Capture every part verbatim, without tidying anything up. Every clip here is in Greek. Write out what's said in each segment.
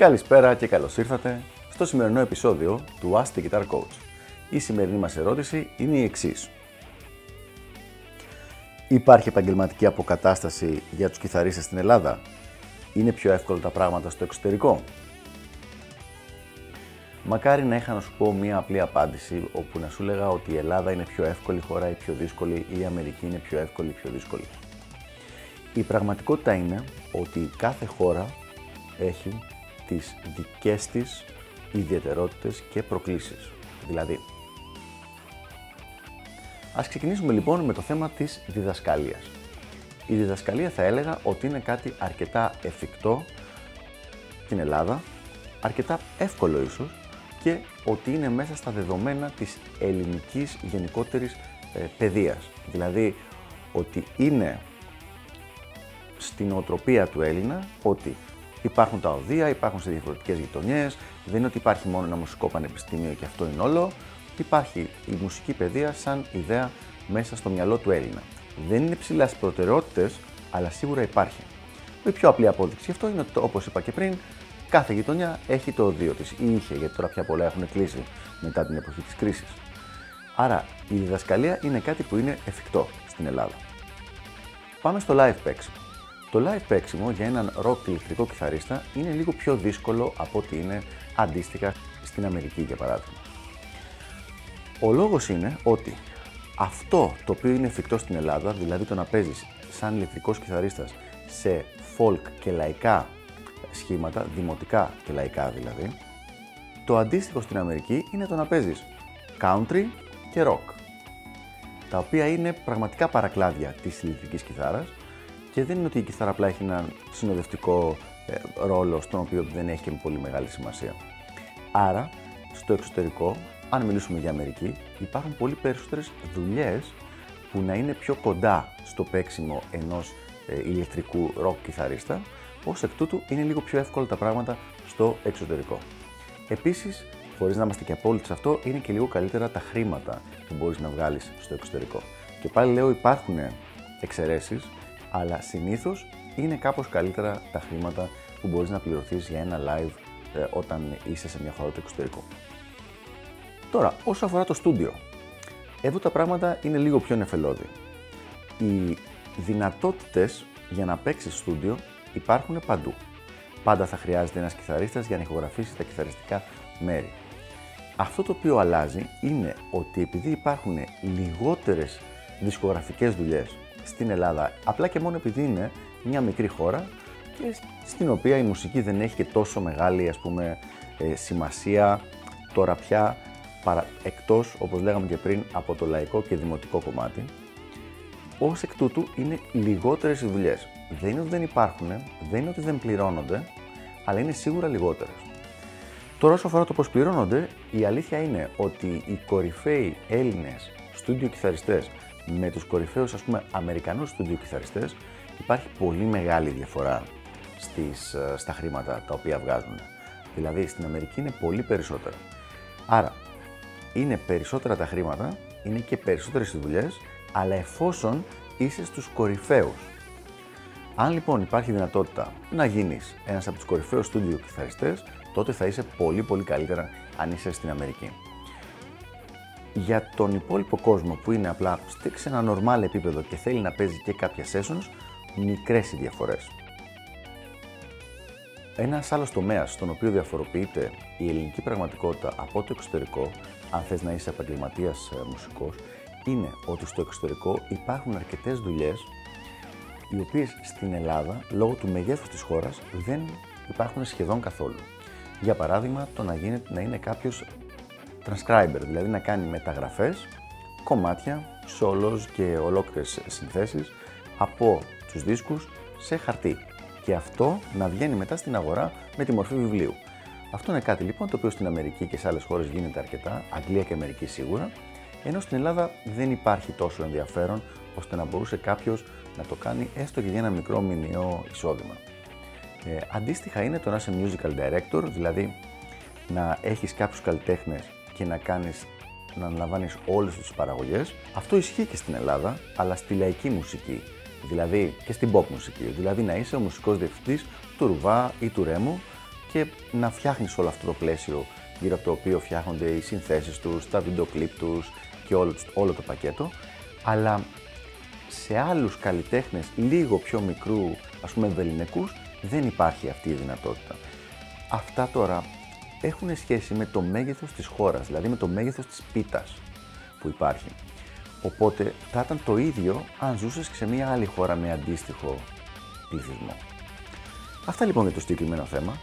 Καλησπέρα και καλώς ήρθατε στο σημερινό επεισόδιο του Ask the Guitar Coach. Η σημερινή μας ερώτηση είναι η εξής. Υπάρχει επαγγελματική αποκατάσταση για τους κιθαρίστες στην Ελλάδα? Είναι πιο εύκολα τα πράγματα στο εξωτερικό? Μακάρι να είχα να σου πω μία απλή απάντηση όπου να σου λέγα ότι η Ελλάδα είναι πιο εύκολη χώρα ή πιο δύσκολη ή η Αμερική είναι πιο εύκολη ή πιο δύσκολη. Η πραγματικότητα είναι ότι κάθε χώρα έχει τις δικές της ιδιαιτερότητες και προκλήσεις. Δηλαδή, ας ξεκινήσουμε λοιπόν με το θέμα της διδασκαλίας. Η διδασκαλία θα έλεγα ότι είναι κάτι αρκετά εφικτό στην Ελλάδα, αρκετά εύκολο ίσως και ότι είναι μέσα στα δεδομένα της ελληνικής γενικότερης ε, παιδείας. Δηλαδή, ότι είναι στην νοοτροπία του Έλληνα ότι υπάρχουν τα οδεία, υπάρχουν σε διαφορετικές γειτονιές, δεν είναι ότι υπάρχει μόνο ένα μουσικό πανεπιστήμιο και αυτό είναι όλο. Υπάρχει η μουσική παιδεία σαν ιδέα μέσα στο μυαλό του Έλληνα. Δεν είναι ψηλά στις προτεραιότητες, αλλά σίγουρα υπάρχει. Η πιο απλή απόδειξη αυτό είναι ότι, όπως είπα και πριν, κάθε γειτονιά έχει το οδείο της ή είχε, γιατί τώρα πια πολλά έχουν κλείσει μετά την εποχή της κρίσης. Άρα, η διδασκαλία είναι κάτι που είναι εφικτό στην Ελλάδα. Πάμε στο live παίξιμο. Το live παίξιμο για έναν ροκ ηλεκτρικό κιθαρίστα είναι λίγο πιο δύσκολο από ό,τι είναι αντίστοιχα στην Αμερική, για παράδειγμα. Ο λόγος είναι ότι αυτό το οποίο είναι εφικτό στην Ελλάδα, δηλαδή το να παίζεις σαν ηλεκτρικός κιθαρίστας σε folk και λαϊκά σχήματα, δημοτικά και λαϊκά δηλαδή, το αντίστοιχο στην Αμερική είναι το να παίζεις country και rock, τα οποία είναι πραγματικά παρακλάδια της ηλεκτρικής κιθάρας και δεν είναι ότι η κιθάρα απλά έχει έναν συνοδευτικό ε, ρόλο στον οποίο δεν έχει και πολύ μεγάλη σημασία. Άρα, στο εξωτερικό, αν μιλήσουμε για Αμερική, υπάρχουν πολύ περισσότερες δουλειές που να είναι πιο κοντά στο παίξιμο ενός ε, ηλεκτρικού rock κιθαρίστα, ως εκ τούτου είναι λίγο πιο εύκολα τα πράγματα στο εξωτερικό. Επίσης, χωρίς να είμαστε και απόλυτοι σε αυτό, είναι και λίγο καλύτερα τα χρήματα που μπορείς να βγάλεις στο εξωτερικό. Και πάλι λέω, υπάρχουν εξαιρέσεις, αλλά συνήθως είναι κάπως καλύτερα τα χρήματα που μπορείς να πληρωθείς για ένα live ε, όταν είσαι σε μια χώρα του εξωτερικού. Τώρα, όσο αφορά το στούντιο, εδώ τα πράγματα είναι λίγο πιο νεφελώδη. Οι δυνατότητες για να παίξεις στούντιο υπάρχουν παντού. Πάντα θα χρειάζεται ένας κιθαρίστας για να ηχογραφήσει τα κιθαριστικά μέρη. Αυτό το οποίο αλλάζει είναι ότι επειδή υπάρχουν λιγότερες δισκογραφικές δουλειές στην Ελλάδα, απλά και μόνο επειδή είναι μια μικρή χώρα και στην οποία η μουσική δεν έχει και τόσο μεγάλη, ας πούμε, ε, σημασία τώρα πια, παρα, εκτός, όπως λέγαμε και πριν, από το λαϊκό και δημοτικό κομμάτι, ως εκ τούτου είναι λιγότερες οι δουλειές. Δεν είναι ότι δεν υπάρχουν, δεν είναι ότι δεν πληρώνονται, αλλά είναι σίγουρα λιγότερες. Τώρα, όσο αφορά το πώς πληρώνονται, η αλήθεια είναι ότι οι κορυφαίοι Έλληνες στούντιο κιθαριστές με τους κορυφαίους, ας πούμε, Αμερικανούς στούντιο κιθαριστές, υπάρχει πολύ μεγάλη διαφορά στις, στα χρήματα τα οποία βγάζουν. Δηλαδή, στην Αμερική είναι πολύ περισσότερα. Άρα, είναι περισσότερα τα χρήματα, είναι και περισσότερες οι δουλειές, αλλά εφόσον είσαι στους κορυφαίους. Αν λοιπόν υπάρχει δυνατότητα να γίνεις ένας από τους κορυφαίους στούντιο κιθαριστές, τότε θα είσαι πολύ πολύ καλύτερα αν είσαι στην Αμερική. Για τον υπόλοιπο κόσμο που είναι απλά σε ένα νορμάλ επίπεδο και θέλει να παίζει και κάποια sessions, μικρές οι διαφορές. Ένας άλλος τομέας στον οποίο διαφοροποιείται η ελληνική πραγματικότητα από το εξωτερικό, αν θες να είσαι επαγγελματίας μουσικός, είναι ότι στο εξωτερικό υπάρχουν αρκετές δουλειές οι οποίες στην Ελλάδα, λόγω του μεγέθους της χώρας, δεν υπάρχουν σχεδόν καθόλου. Για παράδειγμα, το να, γίνει, να είναι κάποιος transcriber, δηλαδή να κάνει μεταγραφές, κομμάτια, solos και ολόκληρες συνθέσεις από τους δίσκους σε χαρτί. Και αυτό να βγαίνει μετά στην αγορά με τη μορφή βιβλίου. Αυτό είναι κάτι λοιπόν το οποίο στην Αμερική και σε άλλες χώρες γίνεται αρκετά, Αγγλία και Αμερική σίγουρα, ενώ στην Ελλάδα δεν υπάρχει τόσο ενδιαφέρον ώστε να μπορούσε κάποιος να το κάνει έστω και για ένα μικρό μηνιαίο εισόδημα. Ε, αντίστοιχα είναι το να είσαι musical director, δηλαδή να έχεις κάποιους καλλιτέχνες και να κάνεις, να αναλαμβάνεις όλες τις παραγωγές. Αυτό ισχύει και στην Ελλάδα, αλλά στη λαϊκή μουσική, δηλαδή και στην pop μουσική, δηλαδή να είσαι ο μουσικός διευθυντής του Ρουβά ή του Ρέμου και να φτιάχνεις όλο αυτό το πλαίσιο γύρω από το οποίο φτιάχνονται οι συνθέσεις τους, τα βίντεο κλιπ τους και όλο, όλο το πακέτο, αλλά σε άλλους καλλιτέχνες λίγο πιο μικρού, ας πούμε βεληνικούς, δεν υπάρχει αυτή η δυνατότητα. Αυτά τώρα έχουν σχέση με το μέγεθος της χώρας, δηλαδή με το μέγεθος της πίτας που υπάρχει. Οπότε θα ήταν το ίδιο αν ζούσες σε μια άλλη χώρα με αντίστοιχο πληθυσμό. Αυτά λοιπόν για το συγκεκριμένο θέμα.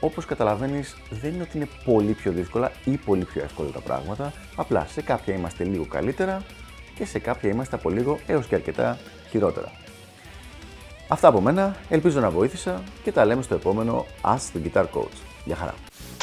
Όπως καταλαβαίνεις, δεν είναι ότι είναι πολύ πιο δύσκολα ή πολύ πιο εύκολα τα πράγματα, απλά σε κάποια είμαστε λίγο καλύτερα και σε κάποια είμαστε από λίγο έως και αρκετά χειρότερα. Αυτά από μένα, ελπίζω να βοήθησα και τα λέμε στο επόμενο Ask the Guitar Coach. Γεια χαρά!